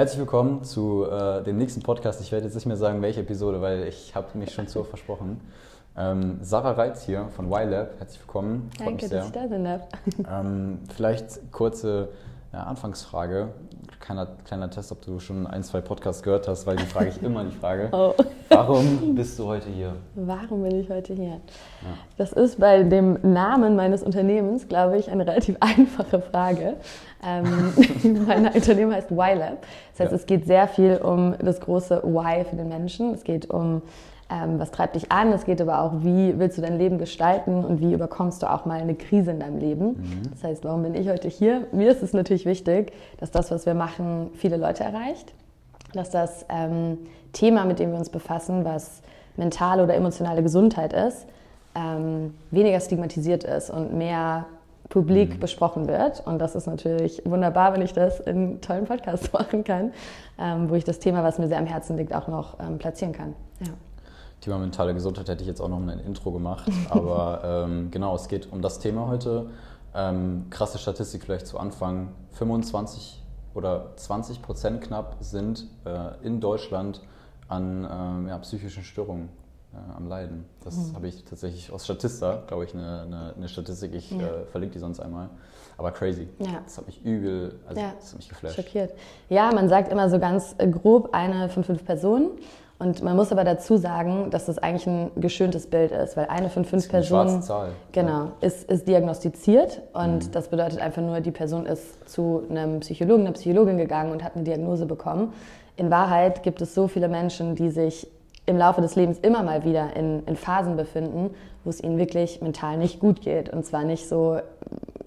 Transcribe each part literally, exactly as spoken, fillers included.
Herzlich willkommen zu äh, dem nächsten Podcast. Ich werde jetzt nicht mehr sagen, welche Episode, weil ich habe mich schon zu oft versprochen. Ähm, Sarah Reitz hier von whylab. Herzlich willkommen. Danke, dass ich da sein darf. Ähm, vielleicht kurze ja, Anfangsfrage. Kleiner, kleiner Test, ob du schon ein, zwei Podcasts gehört hast, weil die frage ich immer die Frage. Oh. Warum bist du heute hier? Warum bin ich heute hier? Ja. Das ist bei dem Namen meines Unternehmens, glaube ich, eine relativ einfache Frage. Ähm, mein Unternehmen heißt whylab. Das heißt, ja. Es geht sehr viel um das große Why für den Menschen. Es geht um, ähm, was treibt dich an. Es geht aber auch, wie willst du dein Leben gestalten und wie überkommst du auch mal eine Krise in deinem Leben. Mhm. Das heißt, warum bin ich heute hier? Mir ist es natürlich wichtig, dass das, was wir machen, viele Leute erreicht. Dass das ähm, Thema, mit dem wir uns befassen, was mentale oder emotionale Gesundheit ist, ähm, weniger stigmatisiert ist und mehr publik mhm. besprochen wird. Und das ist natürlich wunderbar, wenn ich das in einen tollen Podcast machen kann, ähm, wo ich das Thema, was mir sehr am Herzen liegt, auch noch ähm, platzieren kann. Ja. Thema mentale Gesundheit hätte ich jetzt auch noch ein Intro gemacht. Aber ähm, genau, es geht um das Thema heute. Ähm, krasse Statistik vielleicht zu Anfang. fünfundzwanzig oder zwanzig Prozent knapp sind äh, in Deutschland an äh, ja, psychischen Störungen äh, am Leiden. Das mhm. habe ich tatsächlich aus Statista, glaube ich, eine, eine, eine Statistik. Ich ja. äh, verlinke die sonst einmal. Aber crazy. Ja. Das hat mich übel, also ja. das hat mich geflasht. Schockiert. Ja, man sagt immer so ganz grob, eine von fünf Personen. Und man muss aber dazu sagen, dass das eigentlich ein geschöntes Bild ist, weil eine von fünf Personen schwarze Zahl. Genau, ja. ist, ist diagnostiziert und mhm. das bedeutet einfach nur, die Person ist zu einem Psychologen, einer Psychologin gegangen und hat eine Diagnose bekommen. In Wahrheit gibt es so viele Menschen, die sich im Laufe des Lebens immer mal wieder in, in Phasen befinden, wo es ihnen wirklich mental nicht gut geht. Und zwar nicht so,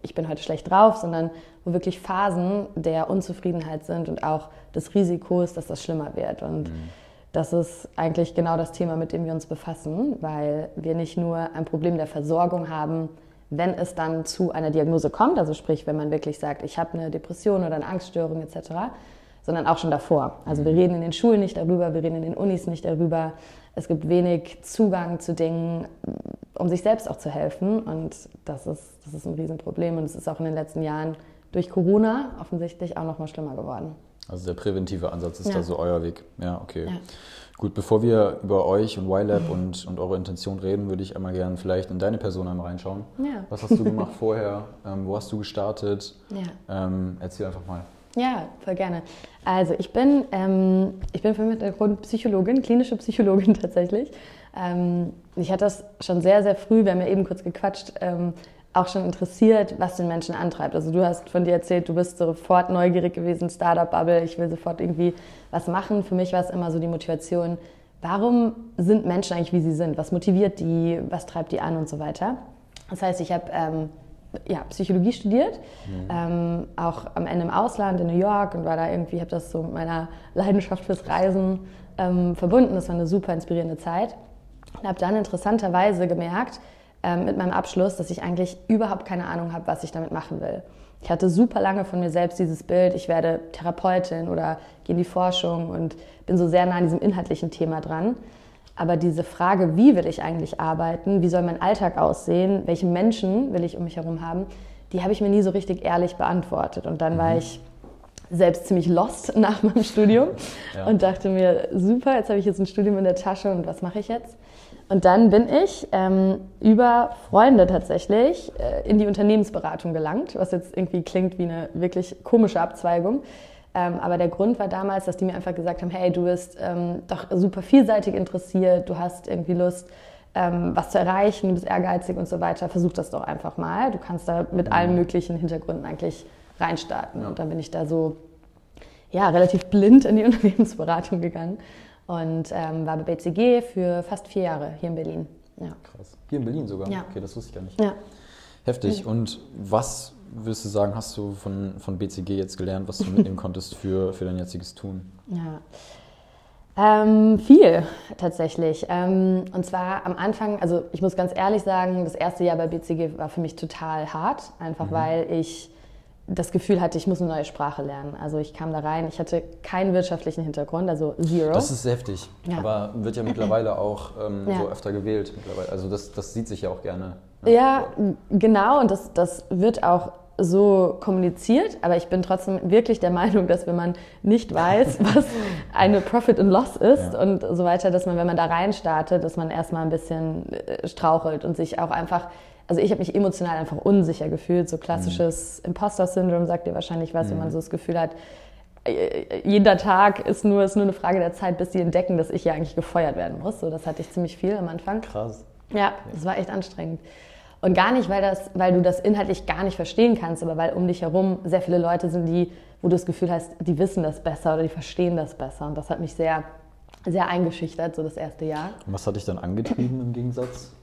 ich bin heute schlecht drauf, sondern wo wirklich Phasen der Unzufriedenheit sind und auch des Risikos, dass das schlimmer wird. Und mhm. das ist eigentlich genau das Thema, mit dem wir uns befassen, weil wir nicht nur ein Problem der Versorgung haben, wenn es dann zu einer Diagnose kommt, also sprich, wenn man wirklich sagt, ich habe eine Depression oder eine Angststörung et cetera, sondern auch schon davor. Also wir reden in den Schulen nicht darüber, wir reden in den Unis nicht darüber. Es gibt wenig Zugang zu Dingen, um sich selbst auch zu helfen, und das ist, das ist ein Riesenproblem, und es ist auch in den letzten Jahren durch Corona offensichtlich auch noch mal schlimmer geworden. Also der präventive Ansatz ist ja. da so euer Weg. Ja, okay. Ja. Gut, bevor wir über euch und whylab mhm. und, und eure Intention reden, würde ich einmal gerne vielleicht in deine Person einmal reinschauen. Ja. Was hast du gemacht vorher? Ähm, wo hast du gestartet? Ja. Ähm, erzähl einfach mal. Ja, voll gerne. Also ich bin, ähm, ich bin mit der Grundpsychologin, klinische Psychologin tatsächlich. Ähm, ich hatte das schon sehr, sehr früh, wir haben ja eben kurz gequatscht, ähm, auch schon interessiert, was den Menschen antreibt. Also du hast von dir erzählt, du bist sofort neugierig gewesen, Startup-Bubble, ich will sofort irgendwie was machen. Für mich war es immer so die Motivation, warum sind Menschen eigentlich, wie sie sind? Was motiviert die? Was treibt die an und so weiter? Das heißt, ich habe ähm, ja, Psychologie studiert, mhm. ähm, auch am Ende im Ausland, in New York, und war da irgendwie, habe das so mit meiner Leidenschaft fürs Reisen ähm, verbunden. Das war eine super inspirierende Zeit. Und habe dann interessanterweise gemerkt, mit meinem Abschluss, dass ich eigentlich überhaupt keine Ahnung habe, was ich damit machen will. Ich hatte super lange von mir selbst dieses Bild, ich werde Therapeutin oder gehe in die Forschung, und bin so sehr nah an diesem inhaltlichen Thema dran. Aber diese Frage, wie will ich eigentlich arbeiten, wie soll mein Alltag aussehen, welche Menschen will ich um mich herum haben, die habe ich mir nie so richtig ehrlich beantwortet. Und dann war ich selbst ziemlich lost nach meinem Studium ja. und dachte mir, super, jetzt habe ich jetzt ein Studium in der Tasche und was mache ich jetzt? Und dann bin ich ähm, über Freunde tatsächlich äh, in die Unternehmensberatung gelangt, was jetzt irgendwie klingt wie eine wirklich komische Abzweigung. Ähm, aber der Grund war damals, dass die mir einfach gesagt haben, hey, du bist ähm, doch super vielseitig interessiert, du hast irgendwie Lust, ähm, was zu erreichen, du bist ehrgeizig und so weiter, versuch das doch einfach mal. Du kannst da mit mhm. allen möglichen Hintergründen eigentlich reinstarten. Ja. Und dann bin ich da so ja, relativ blind in die Unternehmensberatung gegangen. Und ähm, war bei B C G für fast vier Jahre hier in Berlin. Ja. Krass. Hier in Berlin sogar? Ja. Okay, das wusste ich gar nicht. Ja. Heftig. Und was würdest du sagen, hast du von, von B C G jetzt gelernt, was du mitnehmen konntest für, für dein jetziges Tun? Ja, ähm, viel tatsächlich. Ähm, und zwar am Anfang, also ich muss ganz ehrlich sagen, das erste Jahr bei B C G war für mich total hart, einfach mhm. weil ich das Gefühl hatte, ich muss eine neue Sprache lernen. Also ich kam da rein, ich hatte keinen wirtschaftlichen Hintergrund, also zero. Das ist heftig, ja. aber wird ja mittlerweile auch ähm, ja. so öfter gewählt. Mittlerweile. Also das, das sieht sich ja auch gerne. Ne? Ja, genau, und das, das wird auch so kommuniziert, aber ich bin trotzdem wirklich der Meinung, dass wenn man nicht weiß, was eine Profit and Loss ist, ja, und so weiter, dass man, wenn man da rein startet, dass man erstmal ein bisschen strauchelt und sich auch einfach, also ich habe mich emotional einfach unsicher gefühlt, so klassisches mhm. Imposter-Syndrom sagt dir wahrscheinlich was, mhm. wenn man so das Gefühl hat, jeder Tag ist nur, ist nur eine Frage der Zeit, bis die entdecken, dass ich ja eigentlich gefeuert werden muss. So, das hatte ich ziemlich viel am Anfang. Krass. Ja, das war echt anstrengend. Und gar nicht, weil, das, weil du das inhaltlich gar nicht verstehen kannst, aber weil um dich herum sehr viele Leute sind, die, wo du das Gefühl hast, die wissen das besser oder die verstehen das besser. Und das hat mich sehr, sehr eingeschüchtert, so das erste Jahr. Und was hat dich dann angetrieben im Gegensatz?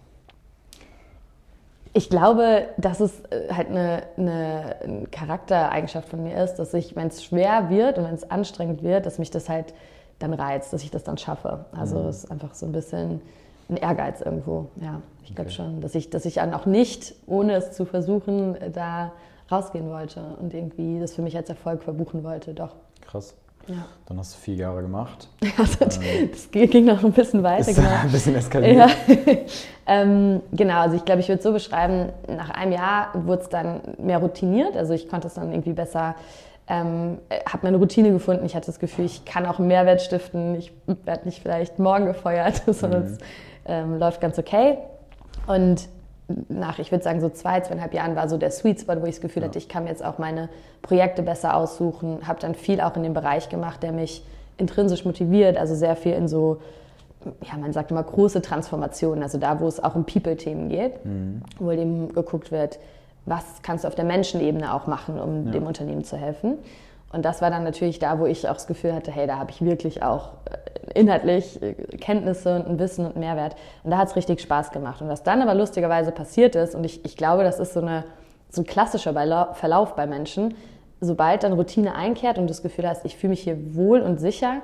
Ich glaube, dass es halt eine, eine Charaktereigenschaft von mir ist, dass ich, wenn es schwer wird und wenn es anstrengend wird, dass mich das halt dann reizt, dass ich das dann schaffe. Also es ist einfach so ein bisschen ein Ehrgeiz irgendwo, ja. Ich glaube okay. schon, dass ich, dass ich dann auch nicht, ohne es zu versuchen, da rausgehen wollte und irgendwie das für mich als Erfolg verbuchen wollte, doch. Krass. Ja. Dann hast du vier Jahre gemacht. Also, ähm, das ging noch ein bisschen weiter, genau. Ein bisschen eskaliert. Ja. ähm, genau, also ich glaube, ich würde es so beschreiben, nach einem Jahr wurde es dann mehr routiniert, also ich konnte es dann irgendwie besser, ähm, habe meine Routine gefunden, ich hatte das Gefühl, ich kann auch einen Mehrwert stiften, ich werde nicht vielleicht morgen gefeuert, sondern mhm. es ähm, läuft ganz okay. Und nach, ich würde sagen, so zwei, zweieinhalb Jahren war so der Sweet Spot, wo ich das Gefühl ja. hatte, ich kann mir jetzt auch meine Projekte besser aussuchen, habe dann viel auch in dem Bereich gemacht, der mich intrinsisch motiviert, also sehr viel in so, ja, man sagt immer große Transformationen, also da, wo es auch um People-Themen geht, mhm. wo eben geguckt wird, was kannst du auf der Menschenebene auch machen, um ja. dem Unternehmen zu helfen. Und das war dann natürlich da, wo ich auch das Gefühl hatte, hey, da habe ich wirklich auch inhaltlich Kenntnisse und ein Wissen und Mehrwert. Und da hat es richtig Spaß gemacht. Und was dann aber lustigerweise passiert ist, und ich, ich glaube, das ist so, eine, so ein klassischer Verlauf bei Menschen, sobald dann Routine einkehrt und du das Gefühl hast, ich fühle mich hier wohl und sicher,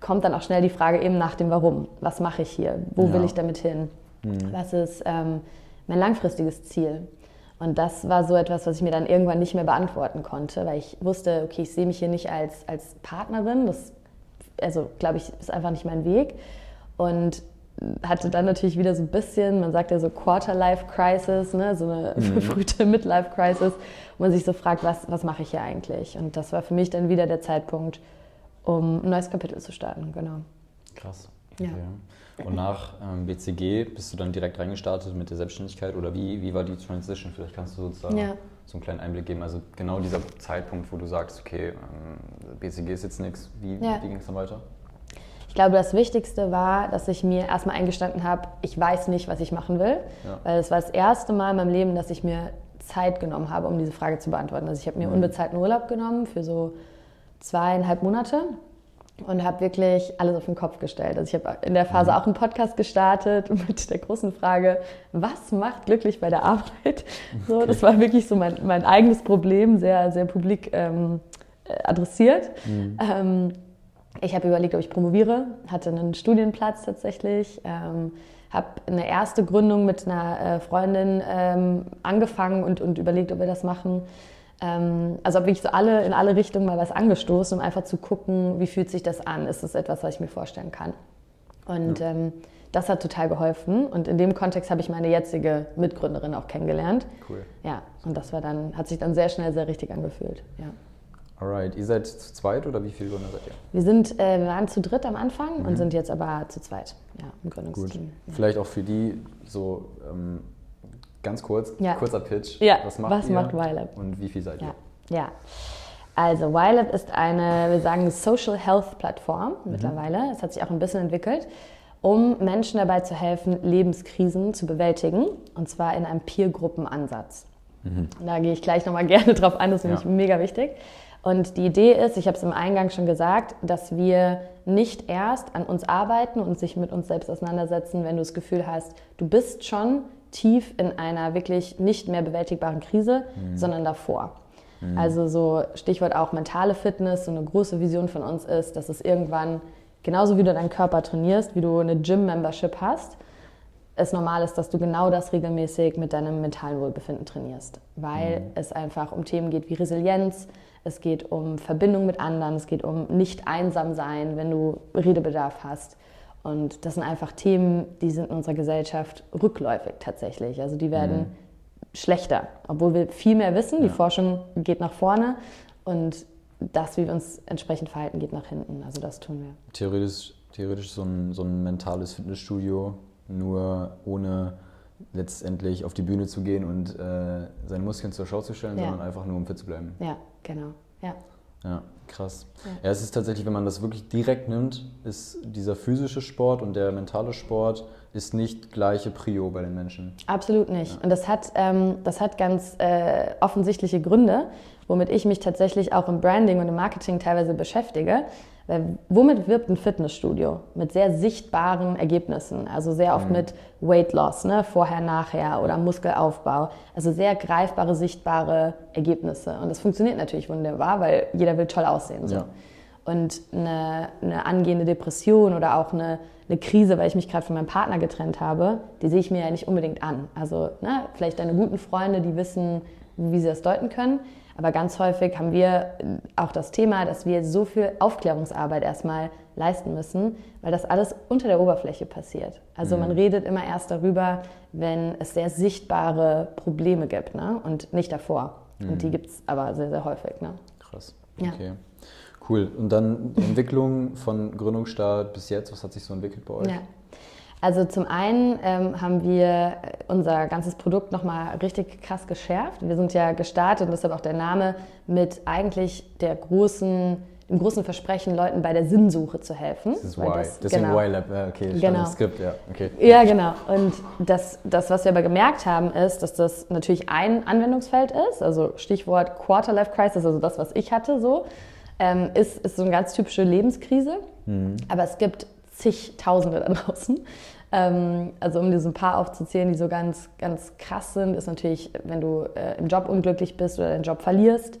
kommt dann auch schnell die Frage eben nach dem Warum. Was mache ich hier? Wo ja. will ich damit hin? Mhm. Was ist ähm, mein langfristiges Ziel? Und das war so etwas, was ich mir dann irgendwann nicht mehr beantworten konnte, weil ich wusste, okay, ich sehe mich hier nicht als, als Partnerin, das, also glaube ich, ist einfach nicht mein Weg. Und hatte dann natürlich wieder so ein bisschen, man sagt ja so Quarter-Life-Crisis, ne? So eine verfrühte mhm. Midlife-Crisis, wo man sich so fragt, was, was mache ich hier eigentlich? Und das war für mich dann wieder der Zeitpunkt, um ein neues Kapitel zu starten, genau. Krass. Ja. Okay. Und nach ähm, B C G bist du dann direkt reingestartet mit der Selbstständigkeit oder wie, wie war die Transition? Vielleicht kannst du sozusagen ja. so einen kleinen Einblick geben. Also genau dieser Zeitpunkt, wo du sagst, okay, ähm, B C G ist jetzt nichts. Wie, ja. wie ging es dann weiter? Ich glaube, das Wichtigste war, dass ich mir erstmal eingestanden habe, ich weiß nicht, was ich machen will. Ja. Weil das war das erste Mal in meinem Leben, dass ich mir Zeit genommen habe, um diese Frage zu beantworten. Also ich habe mir mhm. unbezahlten Urlaub genommen für so zweieinhalb Monate. Und habe wirklich alles auf den Kopf gestellt. Also ich habe in der Phase auch einen Podcast gestartet mit der großen Frage, was macht glücklich bei der Arbeit? So, okay. Das war wirklich so mein, mein eigenes Problem, sehr, sehr publik ähm, adressiert. Mhm. Ähm, ich habe überlegt, ob ich promoviere, hatte einen Studienplatz tatsächlich, ähm, habe eine erste Gründung mit einer Freundin ähm, angefangen und, und überlegt, ob wir das machen. Also habe ich so alle, in alle Richtungen mal was angestoßen, um einfach zu gucken, wie fühlt sich das an? Ist das etwas, was ich mir vorstellen kann? Und ja. ähm, das hat total geholfen. Und in dem Kontext habe ich meine jetzige Mitgründerin auch kennengelernt. Cool. Ja, und das war dann, hat sich dann sehr schnell sehr richtig angefühlt. Ja. Alright, ihr seid zu zweit oder wie viele Gründer seid ihr? Wir sind, äh, wir waren zu dritt am Anfang mhm. und sind jetzt aber zu zweit, ja, im Gründungsteam. Ja. Vielleicht auch für die so... Ähm, Ganz kurz, ja. kurzer Pitch. Ja. Was macht, Was macht whylab? Und wie viel seid ihr? Ja, ja. Also whylab ist eine, wir sagen, Social Health Plattform mhm. mittlerweile. Es hat sich auch ein bisschen entwickelt, um Menschen dabei zu helfen, Lebenskrisen zu bewältigen. Und zwar in einem Peer-Gruppen-Ansatz. Mhm. Da gehe ich gleich nochmal gerne drauf ein, das ist ja. nämlich mega wichtig. Und die Idee ist, ich habe es im Eingang schon gesagt, dass wir nicht erst an uns arbeiten und sich mit uns selbst auseinandersetzen, wenn du das Gefühl hast, du bist schon tief in einer wirklich nicht mehr bewältigbaren Krise, mhm. sondern davor. Mhm. Also so Stichwort auch mentale Fitness, so eine große Vision von uns ist, dass es irgendwann, genauso wie du deinen Körper trainierst, wie du eine Gym-Membership hast, es normal ist, dass du genau das regelmäßig mit deinem mentalen Wohlbefinden trainierst. Weil mhm. es einfach um Themen geht wie Resilienz, es geht um Verbindung mit anderen, es geht um nicht einsam sein, wenn du Redebedarf hast. Und das sind einfach Themen, die sind in unserer Gesellschaft rückläufig tatsächlich. Also die werden schlechter, obwohl wir viel mehr wissen. Die ja. Forschung geht nach vorne und das, wie wir uns entsprechend verhalten, geht nach hinten. Also das tun wir. Theoretisch, theoretisch so ein, so ein mentales Fitnessstudio, nur ohne letztendlich auf die Bühne zu gehen und äh, seine Muskeln zur Schau zu stellen, ja. sondern einfach nur, um fit zu bleiben. Ja, genau. Ja, ja krass. Ja. Ja, es ist tatsächlich, wenn man das wirklich direkt nimmt, ist dieser physische Sport und der mentale Sport ist nicht gleiche Prio bei den Menschen. Absolut nicht. Ja. Und das hat, ähm, das hat ganz äh, offensichtliche Gründe, womit ich mich tatsächlich auch im Branding und im Marketing teilweise beschäftige. Weil womit wirbt ein Fitnessstudio? Mit sehr sichtbaren Ergebnissen, also sehr oft mhm. mit Weight Loss, ne? Vorher, nachher oder Muskelaufbau. Also sehr greifbare, sichtbare Ergebnisse. Und das funktioniert natürlich wunderbar, weil jeder will toll aussehen. So. Ja. Und eine, eine angehende Depression oder auch eine, eine Krise, weil ich mich gerade von meinem Partner getrennt habe, die sehe ich mir ja nicht unbedingt an. Also ne? Vielleicht deine guten Freunde, die wissen, wie sie das deuten können. Aber ganz häufig haben wir auch das Thema, dass wir so viel Aufklärungsarbeit erstmal leisten müssen, weil das alles unter der Oberfläche passiert. Also mhm. man redet immer erst darüber, wenn es sehr sichtbare Probleme gibt, ne? Und nicht davor. Mhm. Und die gibt es aber sehr, sehr häufig. Ne? Krass, okay. Ja. Cool. Und dann Entwicklung von Gründungsstart bis jetzt, was hat sich so entwickelt bei euch? Ja. Also zum einen ähm, haben wir unser ganzes Produkt nochmal richtig krass geschärft. Wir sind ja gestartet und deshalb auch der Name mit eigentlich der großen, dem großen Versprechen, Leuten bei der Sinnsuche zu helfen. Das ist Why. Das, Deswegen genau. Whylab. Ja, okay, das genau. stand im Skript, ja. Okay. Ja, genau. Und das, das, was wir aber gemerkt haben, ist, dass das natürlich ein Anwendungsfeld ist. Also Stichwort Quarter-Life-Crisis, also das, was ich hatte, so, ähm, ist, ist so eine ganz typische Lebenskrise. Mhm. Aber es gibt zigtausende da draußen. Also um dir so ein paar aufzuzählen, die so ganz, ganz krass sind, ist natürlich, wenn du äh, im Job unglücklich bist oder deinen Job verlierst.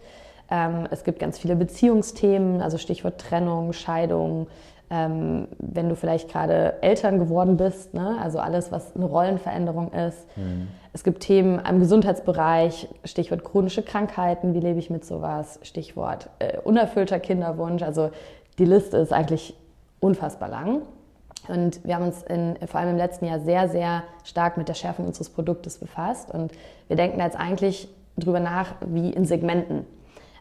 Ähm, es gibt ganz viele Beziehungsthemen, also Stichwort Trennung, Scheidung. Ähm, wenn du vielleicht gerade Eltern geworden bist, ne? Also alles, was eine Rollenveränderung ist. Mhm. Es gibt Themen im Gesundheitsbereich, Stichwort chronische Krankheiten, wie lebe ich mit sowas? Stichwort äh, unerfüllter Kinderwunsch. Also die Liste ist eigentlich unfassbar lang. Und wir haben uns in, vor allem im letzten Jahr sehr, sehr stark mit der Schärfung unseres Produktes befasst. Und wir denken jetzt eigentlich drüber nach, wie in Segmenten.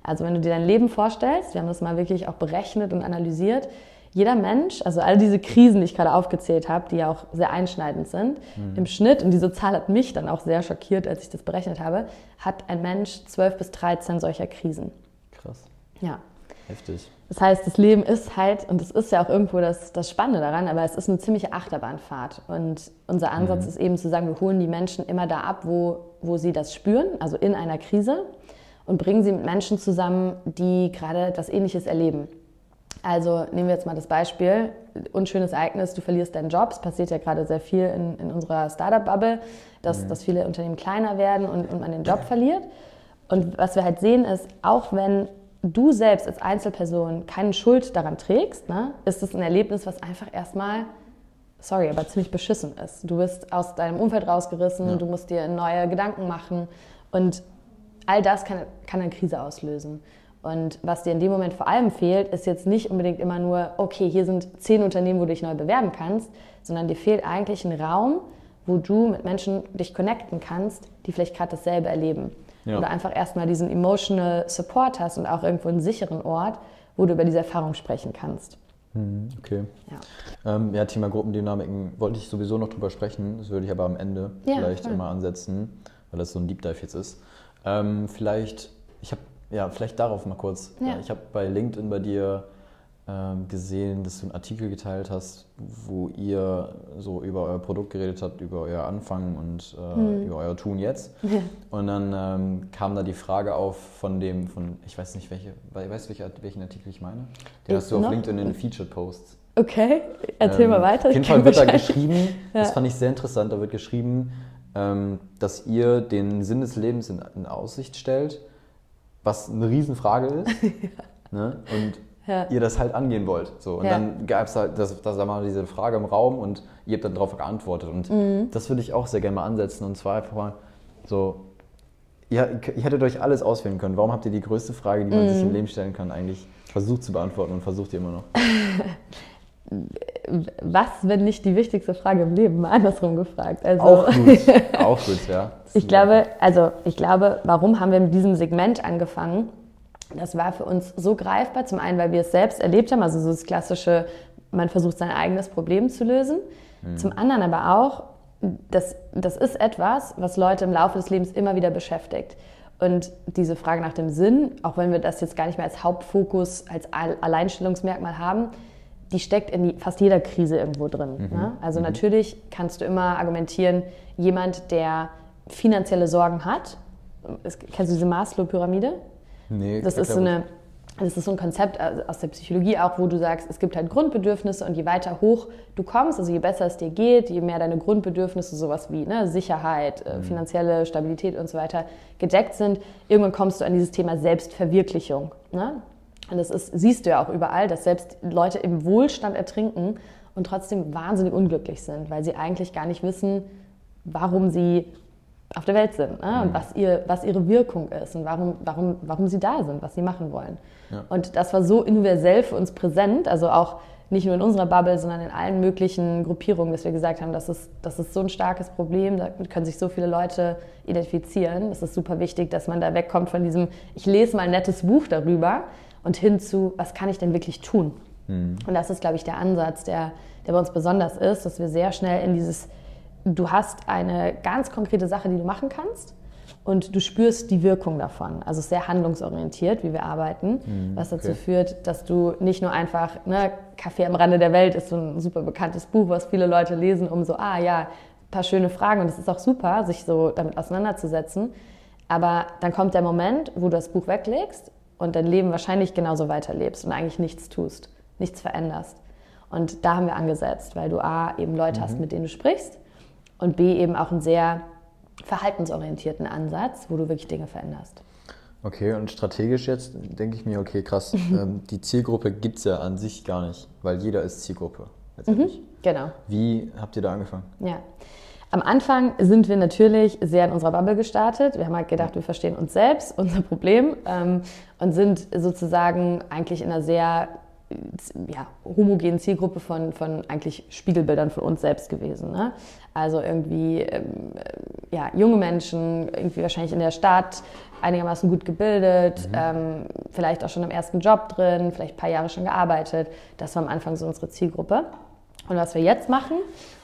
Also wenn du dir dein Leben vorstellst, wir haben das mal wirklich auch berechnet und analysiert, jeder Mensch, also all diese Krisen, die ich gerade aufgezählt habe, die ja auch sehr einschneidend sind, mhm. im Schnitt, und diese Zahl hat mich dann auch sehr schockiert, als ich das berechnet habe, hat ein Mensch zwölf bis dreizehn solcher Krisen. Krass. Ja. Heftig. Das heißt, das Leben ist halt, und das ist ja auch irgendwo das, das Spannende daran, aber es ist eine ziemliche Achterbahnfahrt. Und unser Ansatz mhm. ist eben zu sagen, wir holen die Menschen immer da ab, wo, wo sie das spüren, also in einer Krise, und bringen sie mit Menschen zusammen, die gerade das Ähnliches erleben. Also nehmen wir jetzt mal das Beispiel, unschönes Ereignis, du verlierst deinen Job. Es passiert ja gerade sehr viel in, in unserer Startup-Bubble, dass, mhm. dass viele Unternehmen kleiner werden und, und man den Job verliert. Und was wir halt sehen ist, auch wenn du selbst als Einzelperson keine Schuld daran trägst, ne, ist es ein Erlebnis, was einfach erstmal, sorry, aber ziemlich beschissen ist. Du wirst aus deinem Umfeld rausgerissen, ja. du musst dir neue Gedanken machen und all das kann, kann eine Krise auslösen. Und was dir in dem Moment vor allem fehlt, ist jetzt nicht unbedingt immer nur, okay, hier sind zehn Unternehmen, wo du dich neu bewerben kannst, sondern dir fehlt eigentlich ein Raum, wo du mit Menschen dich connecten kannst, die vielleicht gerade dasselbe erleben. Ja. Oder einfach erstmal diesen emotional Support hast und auch irgendwo einen sicheren Ort, wo du über diese Erfahrung sprechen kannst. Okay. Ja, ähm, ja Thema Gruppendynamiken wollte ich sowieso noch drüber sprechen, das würde ich aber am Ende ja, vielleicht voll. Immer ansetzen, weil das so ein Deep Dive jetzt ist. Ähm, vielleicht, ich habe, ja, vielleicht darauf mal kurz. Ja. Ich habe bei LinkedIn bei dir ähm, gesehen, dass du einen Artikel geteilt hast, wo ihr so über euer Produkt geredet habt, über euer Anfangen und äh, mhm. über euer Tun jetzt. Ja. Und dann ähm, kam da die Frage auf von dem, von ich weiß nicht welche, weißt du welchen Artikel ich meine? Den ich hast du auf LinkedIn in den Featured Posts. Okay, erzähl ähm, mal weiter. Auf jeden Fall wird da geschrieben, ja. das fand ich sehr interessant, da wird geschrieben, ähm, dass ihr den Sinn des Lebens in, in Aussicht stellt, was eine Riesenfrage ist. ja. ne? Und Ja. ihr das halt angehen wollt. So. Und ja. dann gab es halt das, das, mal diese Frage im Raum und ihr habt dann darauf geantwortet. Und mhm. das würde ich auch sehr gerne mal ansetzen. Und zwar einfach mal so, ihr, ihr hättet euch alles auswählen können. Warum habt ihr die größte Frage, die man mhm. sich im Leben stellen kann, eigentlich versucht zu beantworten und versucht ihr immer noch? was, wenn nicht die wichtigste Frage im Leben, mal andersrum gefragt. Also, auch gut, auch gut, ja. Ich glaube, also ich glaube, warum haben wir mit diesem Segment angefangen? Das war für uns so greifbar. Zum einen, weil wir es selbst erlebt haben, also so das klassische, man versucht sein eigenes Problem zu lösen. Mhm. Zum anderen aber auch, das, das ist etwas, was Leute im Laufe des Lebens immer wieder beschäftigt. Und diese Frage nach dem Sinn, auch wenn wir das jetzt gar nicht mehr als Hauptfokus, als Alleinstellungsmerkmal haben, die steckt in die, fast jeder Krise irgendwo drin. Mhm. Ne? Also mhm. natürlich kannst du immer argumentieren, jemand, der finanzielle Sorgen hat, es, kennst du diese Maslow-Pyramide? Nee, das ist so eine, das ist so ein Konzept aus der Psychologie auch, wo du sagst, es gibt halt Grundbedürfnisse und je weiter hoch du kommst, also je besser es dir geht, je mehr deine Grundbedürfnisse, sowas wie ne, Sicherheit, mhm. finanzielle Stabilität und so weiter gedeckt sind, irgendwann kommst du an dieses Thema Selbstverwirklichung. Ne? Und das ist, siehst du ja auch überall, dass selbst Leute im Wohlstand ertrinken und trotzdem wahnsinnig unglücklich sind, weil sie eigentlich gar nicht wissen, warum sie auf der Welt sind, ne? Und mhm. was, ihr, was ihre Wirkung ist und warum, warum, warum sie da sind, was sie machen wollen. Ja. Und das war so universell für uns präsent, also auch nicht nur in unserer Bubble, sondern in allen möglichen Gruppierungen, dass wir gesagt haben, das ist, das ist so ein starkes Problem, da können sich so viele Leute identifizieren. Es ist super wichtig, dass man da wegkommt von diesem, ich lese mal ein nettes Buch darüber und hin zu, was kann ich denn wirklich tun? Mhm. Und das ist, glaube ich, der Ansatz, der, der bei uns besonders ist, dass wir sehr schnell in dieses, du hast eine ganz konkrete Sache, die du machen kannst und du spürst die Wirkung davon. Also sehr handlungsorientiert, wie wir arbeiten, mhm, was dazu okay. führt, dass du nicht nur einfach, ne, Kaffee am Rande der Welt ist so ein super bekanntes Buch, was viele Leute lesen, um so, ah ja, ein paar schöne Fragen und es ist auch super, sich so damit auseinanderzusetzen. Aber dann kommt der Moment, wo du das Buch weglegst und dein Leben wahrscheinlich genauso weiterlebst und eigentlich nichts tust, nichts veränderst. Und da haben wir angesetzt, weil du A, eben Leute mhm. hast, mit denen du sprichst, und B, eben auch einen sehr verhaltensorientierten Ansatz, wo du wirklich Dinge veränderst. Okay, und strategisch jetzt denke ich mir, okay, krass, ähm, die Zielgruppe gibt es ja an sich gar nicht, weil jeder ist Zielgruppe. Mhm, genau. Wie habt ihr da angefangen? Ja, am Anfang sind wir natürlich sehr in unserer Bubble gestartet. Wir haben halt gedacht, wir verstehen uns selbst, unser Problem, ähm, und sind sozusagen eigentlich in einer sehr ja, homogenen Zielgruppe von, von eigentlich Spiegelbildern von uns selbst gewesen. Ne? Also irgendwie ähm, ja, junge Menschen, irgendwie wahrscheinlich in der Stadt, einigermaßen gut gebildet, mhm. ähm, vielleicht auch schon im ersten Job drin, vielleicht ein paar Jahre schon gearbeitet. Das war am Anfang so unsere Zielgruppe. Und was wir jetzt machen,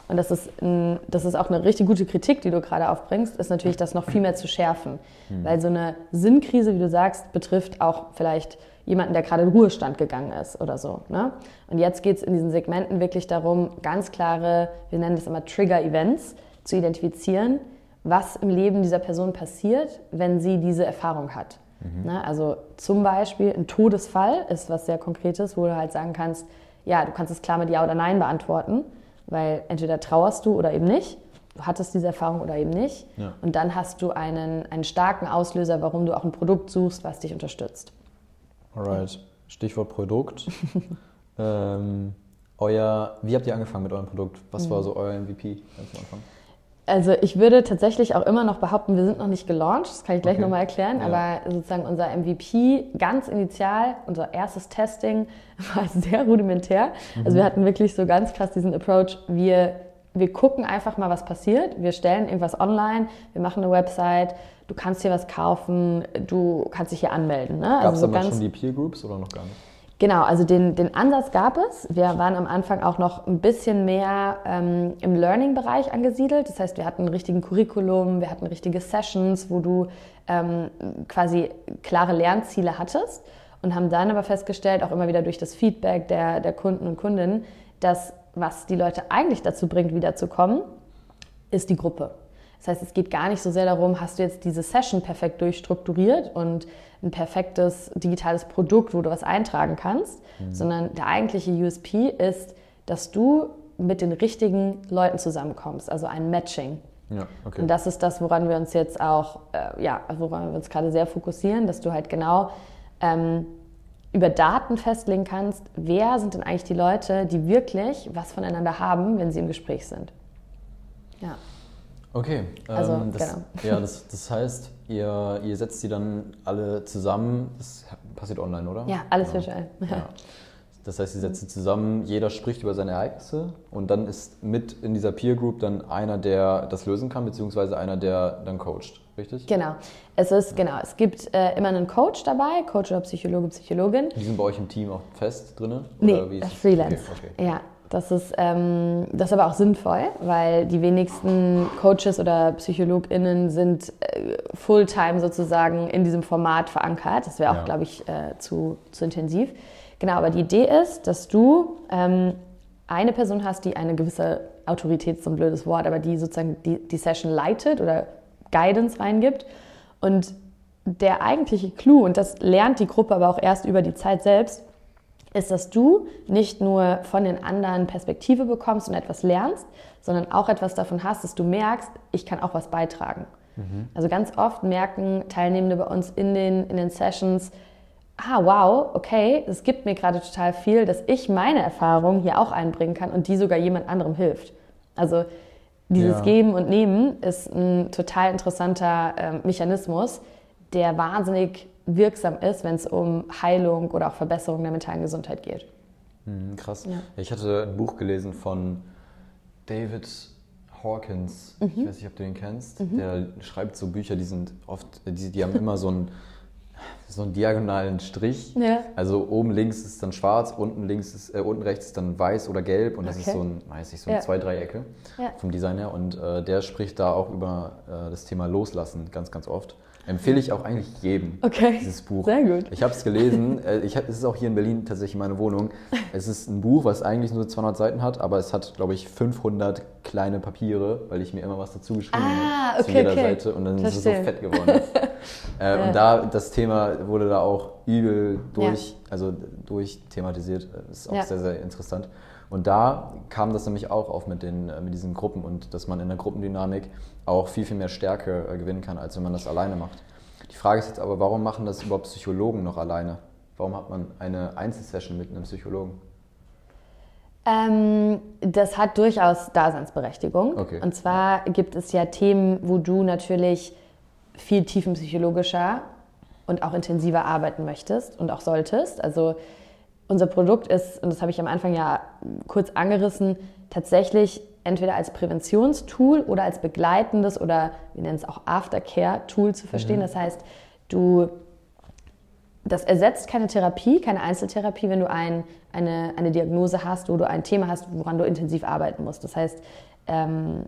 und das ist, ein, das ist auch eine richtig gute Kritik, die du gerade aufbringst, ist natürlich, das noch viel mehr zu schärfen. Mhm. Weil so eine Sinnkrise, wie du sagst, betrifft auch vielleicht jemanden, der gerade in Ruhestand gegangen ist oder so. Ne? Und jetzt geht es in diesen Segmenten wirklich darum, ganz klare, wir nennen das immer Trigger-Events, zu identifizieren, was im Leben dieser Person passiert, wenn sie diese Erfahrung hat. Mhm. Ne? Also zum Beispiel ein Todesfall ist was sehr Konkretes, wo du halt sagen kannst, ja, du kannst es klar mit Ja oder Nein beantworten, weil entweder trauerst du oder eben nicht, du hattest diese Erfahrung oder eben nicht. Ja. Und dann hast du einen, einen starken Auslöser, warum du auch ein Produkt suchst, was dich unterstützt. Alright, Stichwort Produkt. ähm, euer, wie habt ihr angefangen mit eurem Produkt? Was war so euer M V P ganz am Anfang? Also ich würde tatsächlich auch immer noch behaupten, wir sind noch nicht gelauncht, das kann ich gleich okay. nochmal erklären, ja. aber sozusagen unser M V P ganz initial, unser erstes Testing war sehr rudimentär. Mhm. Also wir hatten wirklich so ganz krass diesen Approach, wir, wir gucken einfach mal, was passiert, wir stellen irgendwas online, wir machen eine Website, du kannst hier was kaufen, du kannst dich hier anmelden. Ne? Gab es also so damals schon die Peer Groups oder noch gar nicht? Genau, also den, den Ansatz gab es. Wir waren am Anfang auch noch ein bisschen mehr ähm, im Learning-Bereich angesiedelt. Das heißt, wir hatten einen richtigen Curriculum, wir hatten richtige Sessions, wo du ähm, quasi klare Lernziele hattest und haben dann aber festgestellt, auch immer wieder durch das Feedback der, der Kunden und Kundinnen, dass was die Leute eigentlich dazu bringt, wiederzukommen, ist die Gruppe. Das heißt, es geht gar nicht so sehr darum, hast du jetzt diese Session perfekt durchstrukturiert und ein perfektes digitales Produkt, wo du was eintragen kannst, mhm. sondern der eigentliche U S P ist, dass du mit den richtigen Leuten zusammenkommst, also ein Matching. Ja, okay. Und das ist das, woran wir uns jetzt auch, äh, ja, woran wir uns gerade sehr fokussieren, dass du halt genau ähm, über Daten festlegen kannst, wer sind denn eigentlich die Leute, die wirklich was voneinander haben, wenn sie im Gespräch sind. Ja. Okay, ähm, also, das, genau. ja, das, das heißt, ihr, ihr setzt die dann alle zusammen, das passiert online, oder? Ja, alles virtuell. Ja. Ja. Das heißt, sie setzen zusammen, jeder spricht über seine Ereignisse und dann ist mit in dieser Peer Group dann einer, der das lösen kann, beziehungsweise einer, der dann coacht, richtig? Genau. Es ist, genau, es gibt äh, immer einen Coach dabei, Coach oder Psychologe, Psychologin. Die sind bei euch im Team auch fest drin? Nee, wie ist Freelance. Okay, okay. Ja, das ist, ähm, das ist aber auch sinnvoll, weil die wenigsten Coaches oder PsychologInnen sind äh, fulltime sozusagen in diesem Format verankert. Das wäre auch, ja. glaube ich, äh, zu, zu intensiv. Genau, aber die Idee ist, dass du ähm, eine Person hast, die eine gewisse Autorität, so ein blödes Wort, aber die sozusagen die, die Session leitet oder Guidance reingibt. Und der eigentliche Clou, und das lernt die Gruppe aber auch erst über die Zeit selbst, ist, dass du nicht nur von den anderen Perspektive bekommst und etwas lernst, sondern auch etwas davon hast, dass du merkst, ich kann auch was beitragen. Mhm. Also ganz oft merken Teilnehmende bei uns in den, in den Sessions, ah, wow, okay, es gibt mir gerade total viel, dass ich meine Erfahrung hier auch einbringen kann und die sogar jemand anderem hilft. Also dieses ja. Geben und Nehmen ist ein total interessanter äh, Mechanismus, der wahnsinnig wirksam ist, wenn es um Heilung oder auch Verbesserung der mentalen Gesundheit geht. Mhm, krass. Ja. Ich hatte ein Buch gelesen von David Hawkins. Mhm. Ich weiß nicht, ob du ihn kennst. Mhm. Der schreibt so Bücher, die sind oft, die, die haben immer so ein so einen diagonalen Strich, ja. also oben links ist dann schwarz, unten links ist, äh, unten rechts ist dann weiß oder gelb und das okay. ist so ein, weiß ich, so eine ja. Zwei-Dreiecke ja. vom Design her und äh, der spricht da auch über äh, das Thema Loslassen ganz, ganz oft. Empfehle ich auch eigentlich jedem, okay. dieses Buch. Sehr gut. Ich habe es gelesen, äh, ich hab, es ist auch hier in Berlin tatsächlich meine Wohnung. Es ist ein Buch, was eigentlich nur zweihundert Seiten hat, aber es hat, glaube ich, fünfhundert kleine Papiere, weil ich mir immer was dazu geschrieben ah, habe, okay, zu jeder okay. Seite und dann Verstehen. Ist es so fett geworden. äh, ja. Und da, das Thema wurde da auch übel durch, ja. also durchthematisiert, ist auch ja. sehr, sehr interessant. Und da kam das nämlich auch auf mit, den, mit diesen Gruppen und dass man in der Gruppendynamik auch viel, viel mehr Stärke gewinnen kann, als wenn man das alleine macht. Die Frage ist jetzt aber, warum machen das überhaupt Psychologen noch alleine? Warum hat man eine Einzelsession mit einem Psychologen? Ähm, das hat durchaus Daseinsberechtigung. Okay. Und zwar gibt es ja Themen, wo du natürlich viel tiefenpsychologischer und auch intensiver arbeiten möchtest und auch solltest. Also unser Produkt ist, und das habe ich am Anfang ja kurz angerissen, tatsächlich entweder als Präventionstool oder als begleitendes oder wir nennen es auch Aftercare-Tool zu verstehen. Mhm. Das heißt, du, das ersetzt keine Therapie, keine Einzeltherapie, wenn du ein, eine, eine Diagnose hast, wo du ein Thema hast, woran du intensiv arbeiten musst. Das heißt, ähm,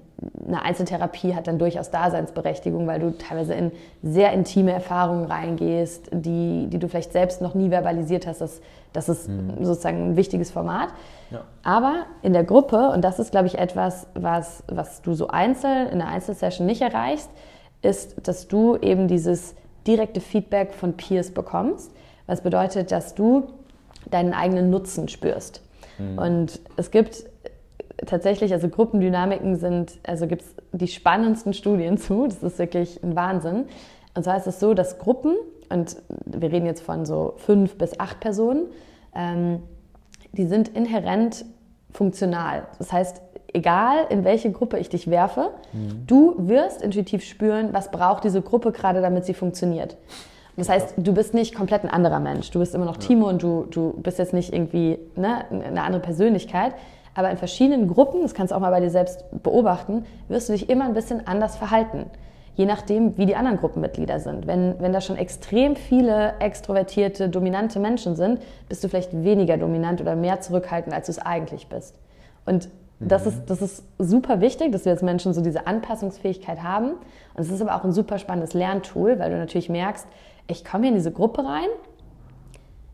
eine Einzeltherapie hat dann durchaus Daseinsberechtigung, weil du teilweise in sehr intime Erfahrungen reingehst, die, die du vielleicht selbst noch nie verbalisiert hast. Das, das ist mhm. sozusagen ein wichtiges Format. Ja. Aber in der Gruppe, und das ist, glaube ich, etwas, was, was du so einzeln in einer Einzelsession nicht erreichst, ist, dass du eben dieses direkte Feedback von Peers bekommst, was bedeutet, dass du deinen eigenen Nutzen spürst. Mhm. Und es gibt tatsächlich, also Gruppendynamiken sind, also gibt es die spannendsten Studien zu, das ist wirklich ein Wahnsinn. Und zwar ist es so, dass Gruppen, und wir reden jetzt von so fünf bis acht Personen, ähm, die sind inhärent funktional. Das heißt, egal in welche Gruppe ich dich werfe, mhm. du wirst intuitiv spüren, was braucht diese Gruppe gerade, damit sie funktioniert. Das heißt, du bist nicht komplett ein anderer Mensch. Du bist immer noch ja. Timo und du, du bist jetzt nicht irgendwie ne, eine andere Persönlichkeit. Aber in verschiedenen Gruppen, das kannst du auch mal bei dir selbst beobachten, wirst du dich immer ein bisschen anders verhalten. Je nachdem, wie die anderen Gruppenmitglieder sind. Wenn, wenn da schon extrem viele extrovertierte, dominante Menschen sind, bist du vielleicht weniger dominant oder mehr zurückhaltend, als du es eigentlich bist. Und mhm. das ist, das ist super wichtig, dass wir als Menschen so diese Anpassungsfähigkeit haben. Und es ist aber auch ein super spannendes Lerntool, weil du natürlich merkst, ich komme hier in diese Gruppe rein,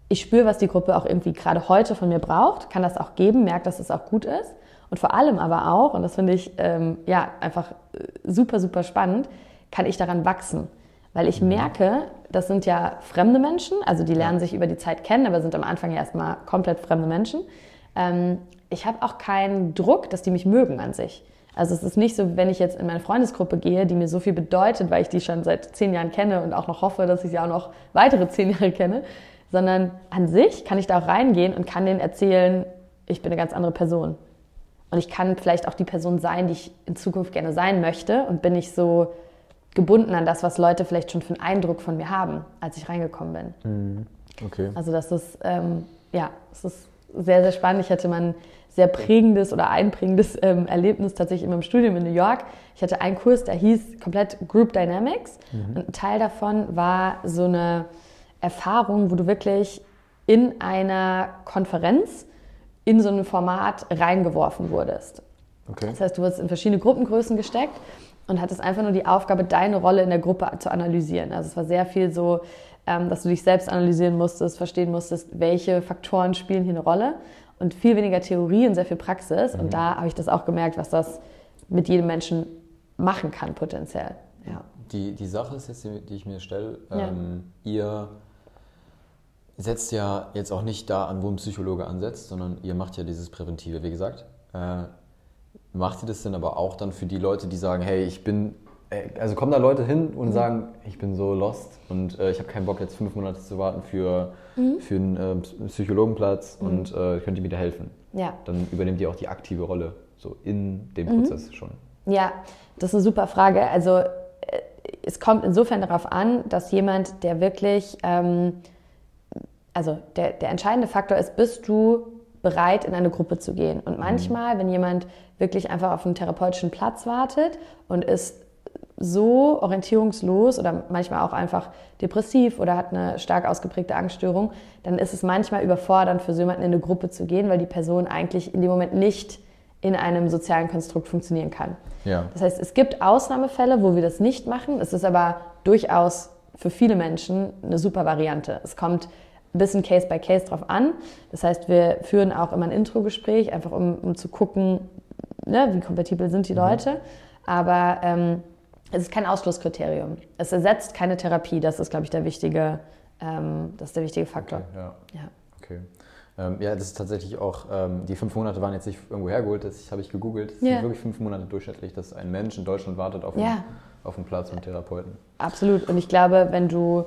ich spüre, was die Gruppe auch irgendwie gerade heute von mir braucht, kann das auch geben, merke, dass es auch gut ist. Und vor allem aber auch, und das finde ich ähm, ja, einfach super, super spannend, kann ich daran wachsen. Weil ich merke, das sind ja fremde Menschen, also die lernen sich über die Zeit kennen, aber sind am Anfang ja erstmal komplett fremde Menschen. Ähm, ich habe auch keinen Druck, dass die mich mögen an sich. Also es ist nicht so, wenn ich jetzt in meine Freundesgruppe gehe, die mir so viel bedeutet, weil ich die schon seit zehn Jahren kenne und auch noch hoffe, dass ich sie auch noch weitere zehn Jahre kenne, sondern an sich kann ich da auch reingehen und kann denen erzählen, ich bin eine ganz andere Person. Und ich kann vielleicht auch die Person sein, die ich in Zukunft gerne sein möchte und bin nicht so gebunden an das, was Leute vielleicht schon für einen Eindruck von mir haben, als ich reingekommen bin. Okay. Also das ist, ähm, ja, es ist sehr, sehr spannend. Ich hatte mal ein sehr prägendes oder einprägendes ähm, Erlebnis tatsächlich in meinem Studium in New York. Ich hatte einen Kurs, der hieß komplett Group Dynamics. Mhm. Und ein Teil davon war so eine Erfahrung, wo du wirklich in einer Konferenz in so ein Format reingeworfen wurdest. Okay. Das heißt, du wurdest in verschiedene Gruppengrößen gesteckt und hattest einfach nur die Aufgabe, deine Rolle in der Gruppe zu analysieren. Also es war sehr viel so, dass du dich selbst analysieren musstest, verstehen musstest, welche Faktoren spielen hier eine Rolle, und viel weniger Theorie und sehr viel Praxis. Mhm. Und da habe ich das auch gemerkt, was das mit jedem Menschen machen kann potenziell. Ja. Die, die Sache ist jetzt, die ich mir stelle, ja. ähm, ihr setzt ja jetzt auch nicht da an, wo ein Psychologe ansetzt, sondern ihr macht ja dieses Präventive, wie gesagt. Äh, macht ihr das denn aber auch dann für die Leute, die sagen, hey, ich bin, also kommen da Leute hin und mhm. sagen, ich bin so lost und äh, ich habe keinen Bock, jetzt fünf Monate zu warten für, mhm. für einen äh, Psychologenplatz mhm. und äh, könnt ihr mir da helfen? Ja. Dann übernehmt ihr auch die aktive Rolle, so in dem mhm. Prozess schon. Ja, das ist eine super Frage. Also es kommt insofern darauf an, dass jemand, der wirklich, ähm, also der, der entscheidende Faktor ist, bist du bereit, in eine Gruppe zu gehen. Und manchmal, mhm. wenn jemand wirklich einfach auf einen therapeutischen Platz wartet und ist so orientierungslos oder manchmal auch einfach depressiv oder hat eine stark ausgeprägte Angststörung, dann ist es manchmal überfordernd, für so jemanden in eine Gruppe zu gehen, weil die Person eigentlich in dem Moment nicht in einem sozialen Konstrukt funktionieren kann. Ja. Das heißt, es gibt Ausnahmefälle, wo wir das nicht machen. Es ist aber durchaus für viele Menschen eine super Variante. Es kommt ein bisschen Case by Case drauf an. Das heißt, wir führen auch immer ein Intro-Gespräch, einfach um, um zu gucken, ne, wie kompatibel sind die Leute. Mhm. Aber ähm, es ist kein Ausschlusskriterium. Es ersetzt keine Therapie. Das ist, glaube ich, der wichtige, ähm, das ist der wichtige Faktor. Okay, ja. Ja. Okay. Ähm, ja, das ist tatsächlich auch, ähm, die fünf Monate waren jetzt nicht irgendwo hergeholt, das habe ich gegoogelt. Es yeah. sind wirklich fünf Monate durchschnittlich, dass ein Mensch in Deutschland wartet auf, yeah. einen, auf einen Platz mit Therapeuten. Absolut. Und ich glaube, wenn du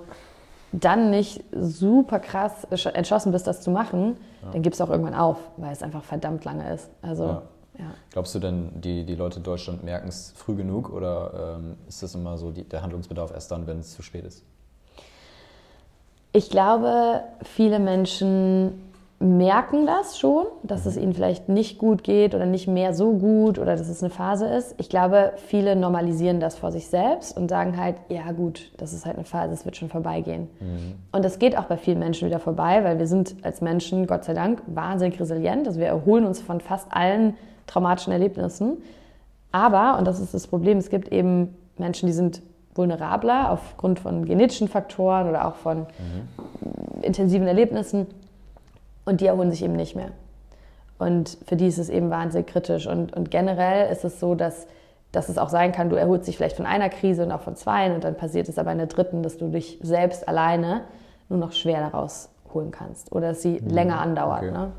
dann nicht super krass entschlossen bist, das zu machen, ja. dann gibst du auch irgendwann auf, weil es einfach verdammt lange ist. Also, ja. Ja. Glaubst du denn, die, die Leute in Deutschland merken es früh genug, oder ähm, ist das immer so die, der Handlungsbedarf erst dann, wenn es zu spät ist? Ich glaube, viele Menschen merken das schon, dass es ihnen vielleicht nicht gut geht oder nicht mehr so gut oder dass es eine Phase ist. Ich glaube, viele normalisieren das vor sich selbst und sagen halt, ja gut, das ist halt eine Phase, es wird schon vorbeigehen. Mhm. Und das geht auch bei vielen Menschen wieder vorbei, weil wir sind als Menschen, Gott sei Dank, wahnsinnig resilient. Also wir erholen uns von fast allen traumatischen Erlebnissen. Aber, und das ist das Problem, es gibt eben Menschen, die sind vulnerabler aufgrund von genetischen Faktoren oder auch von mhm. intensiven Erlebnissen. Und die erholen sich eben nicht mehr. Und für die ist es eben wahnsinnig kritisch. Und, und generell ist es so, dass, dass es auch sein kann, du erholst dich vielleicht von einer Krise und auch von zweien, und dann passiert es aber in der dritten, dass du dich selbst alleine nur noch schwer daraus holen kannst oder dass sie mhm. länger andauert. Okay. Ne?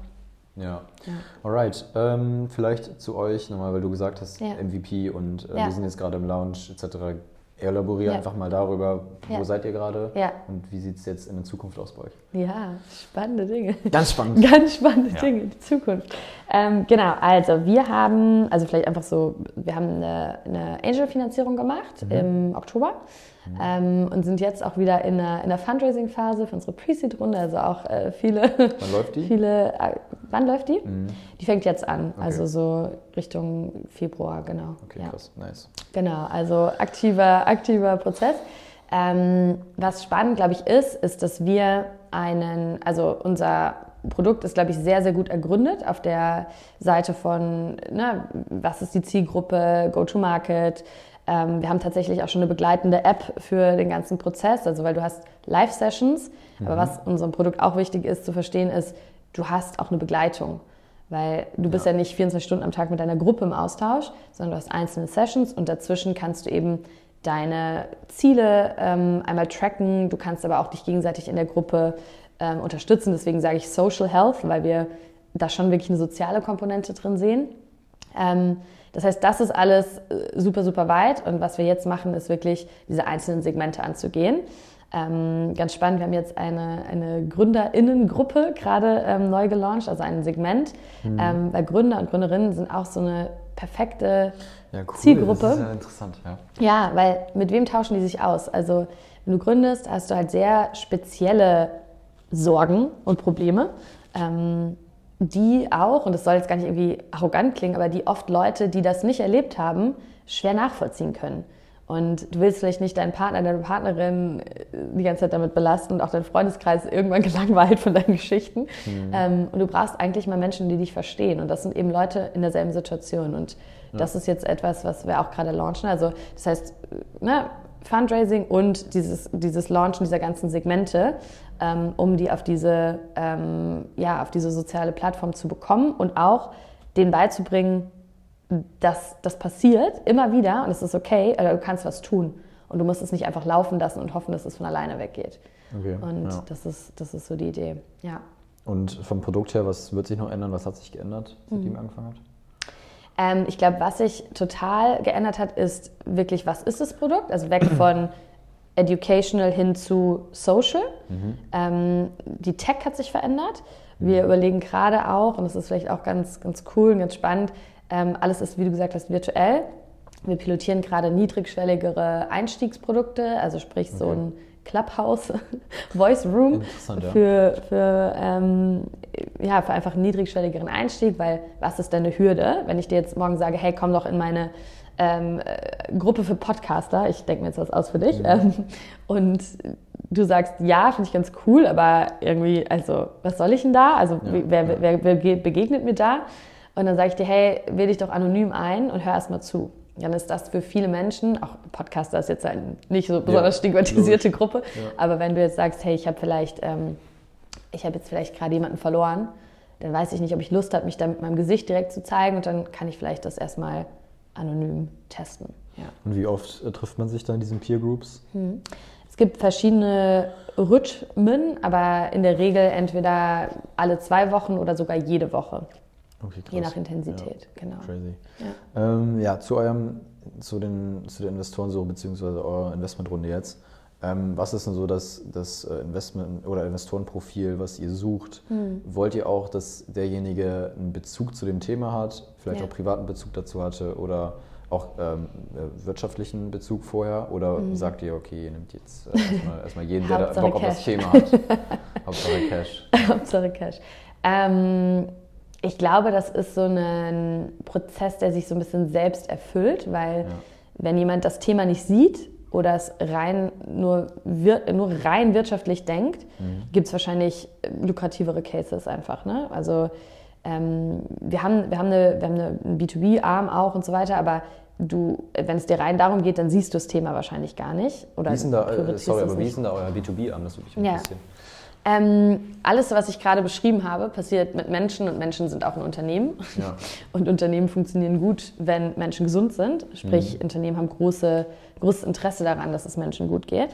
Ja. ja, alright. Ähm, vielleicht zu euch nochmal, weil du gesagt hast, ja. M V P und äh, ja. wir sind jetzt gerade im Lounge et cetera. Elaboriere ja. einfach mal darüber, wo ja. seid ihr gerade ja. und wie sieht es jetzt in der Zukunft aus bei euch? Ja, spannende Dinge. Ganz spannend. Ganz spannende ja. Dinge, die Zukunft. Ähm, genau, also wir haben, also vielleicht einfach so, wir haben eine, eine Angel-Finanzierung gemacht mhm. im Oktober mhm. ähm, und sind jetzt auch wieder in einer, einer Fundraising-Phase für unsere Pre-Seed-Runde, also auch äh, viele... Wann läuft die? Viele, äh, wann läuft die? Mhm. Die fängt jetzt an, okay. also so Richtung Februar, genau. Okay, ja. krass, nice. Genau, also aktiver, aktiver Prozess. Ähm, was spannend, glaube ich, ist, ist, dass wir einen, also unser Produkt ist, glaube ich, sehr, sehr gut ergründet auf der Seite von, ne, was ist die Zielgruppe, Go-to-Market. Ähm, wir haben tatsächlich auch schon eine begleitende App für den ganzen Prozess, also weil du hast Live-Sessions, mhm. aber was unserem Produkt auch wichtig ist zu verstehen ist, du hast auch eine Begleitung. Weil du bist ja. ja nicht vierundzwanzig Stunden am Tag mit deiner Gruppe im Austausch, sondern du hast einzelne Sessions und dazwischen kannst du eben deine Ziele ähm, einmal tracken. Du kannst aber auch dich gegenseitig in der Gruppe ähm, unterstützen. Deswegen sage ich Social Health, weil wir da schon wirklich eine soziale Komponente drin sehen. Ähm, das heißt, das ist alles super, super weit. Und was wir jetzt machen, ist wirklich diese einzelnen Segmente anzugehen. Ähm, ganz spannend, wir haben jetzt eine, eine GründerInnen-Gruppe gerade ähm, neu gelauncht, also ein Segment, mhm. ähm, weil Gründer und Gründerinnen sind auch so eine perfekte ja, cool. Zielgruppe. Das ist ja interessant, ja. Ja, weil mit wem tauschen die sich aus? Also wenn du gründest, hast du halt sehr spezielle Sorgen und Probleme, ähm, die auch, und das soll jetzt gar nicht irgendwie arrogant klingen, aber die oft Leute, die das nicht erlebt haben, schwer nachvollziehen können. Und du willst vielleicht nicht deinen Partner, deine Partnerin die ganze Zeit damit belasten und auch dein Freundeskreis irgendwann gelangweilt von deinen Geschichten. Mhm. Ähm, und du brauchst eigentlich mal Menschen, die dich verstehen. Und das sind eben Leute in derselben Situation. Und ja. das ist jetzt etwas, was wir auch gerade launchen. Also das heißt, ne, Fundraising und dieses, dieses Launchen dieser ganzen Segmente, ähm, um die auf diese, ähm, ja, auf diese soziale Plattform zu bekommen und auch denen beizubringen, dass das passiert immer wieder und es ist okay, aber du kannst was tun und du musst es nicht einfach laufen lassen und hoffen, dass es von alleine weggeht. Okay, und ja. das ist, das ist so die Idee, ja. Und vom Produkt her, was wird sich noch ändern, was hat sich geändert, seitdem ihr angefangen habt? Ähm, ich glaube, was sich total geändert hat, ist wirklich, was ist das Produkt? Also weg von educational hin zu social. Mhm. Ähm, die Tech hat sich verändert. Wir mhm. überlegen gerade auch, und das ist vielleicht auch ganz, ganz cool und ganz spannend, Ähm, alles ist, wie du gesagt hast, virtuell. Wir pilotieren gerade niedrigschwelligere Einstiegsprodukte, also sprich okay. so ein Clubhouse, Voice Room für, ja. für, ähm, ja, für einfach einen niedrigschwelligeren Einstieg, weil was ist denn eine Hürde, wenn ich dir jetzt morgen sage, hey, komm doch in meine ähm, Gruppe für Podcaster, ich denke mir jetzt was aus für dich, ja. ähm, und du sagst, ja, finde ich ganz cool, aber irgendwie, also was soll ich denn da, also ja, wer, ja. Wer, wer, wer begegnet mir da? Und dann sage ich dir, hey, wähl dich doch anonym ein und hör erst mal zu. Dann ist das für viele Menschen, auch Podcaster ist jetzt eine nicht so besonders ja, stigmatisierte logisch. Gruppe, ja. aber wenn du jetzt sagst, hey, ich habe vielleicht, ähm, ich habe jetzt vielleicht gerade jemanden verloren, dann weiß ich nicht, ob ich Lust habe, mich da mit meinem Gesicht direkt zu zeigen und dann kann ich vielleicht das erstmal anonym testen. Ja. Und wie oft äh, trifft man sich dann in diesen Peer-Groups? Hm. Es gibt verschiedene Rhythmen, aber in der Regel entweder alle zwei Wochen oder sogar jede Woche. Okay, je nach Intensität, ja, genau. Crazy. Ja, ähm, ja zu, eurem, zu, den, zu der Investorensuche bzw. eurer Investmentrunde jetzt. Ähm, was ist denn so das, das Investment- oder Investorenprofil, was ihr sucht? Hm. Wollt ihr auch, dass derjenige einen Bezug zu dem Thema hat, vielleicht ja. auch privaten Bezug dazu hatte oder auch ähm, wirtschaftlichen Bezug vorher? Oder hm. sagt ihr, okay, ihr nehmt jetzt äh, erstmal, erstmal jeden, der da Bock auf das Thema hat? Hauptsache Cash. Hauptsache Cash. Ähm, Ich glaube, das ist so ein Prozess, der sich so ein bisschen selbst erfüllt, weil ja. wenn jemand das Thema nicht sieht oder es rein nur, wir, nur rein wirtschaftlich denkt, mhm. gibt es wahrscheinlich lukrativere Cases einfach. Ne? Also ähm, wir haben, wir haben, eine, wir haben eine, einen B zwei B Arm auch und so weiter, aber du, wenn es dir rein darum geht, dann siehst du das Thema wahrscheinlich gar nicht. Oder wie ist denn da, äh, sorry, aber wie ist denn da euer B zwei B Arm? Das würde ich ein ja. bisschen... Ähm, alles, was ich gerade beschrieben habe, passiert mit Menschen und Menschen sind auch ein Unternehmen. Ja. Und Unternehmen funktionieren gut, wenn Menschen gesund sind. Sprich, mhm. Unternehmen haben große, großes Interesse daran, dass es Menschen gut geht.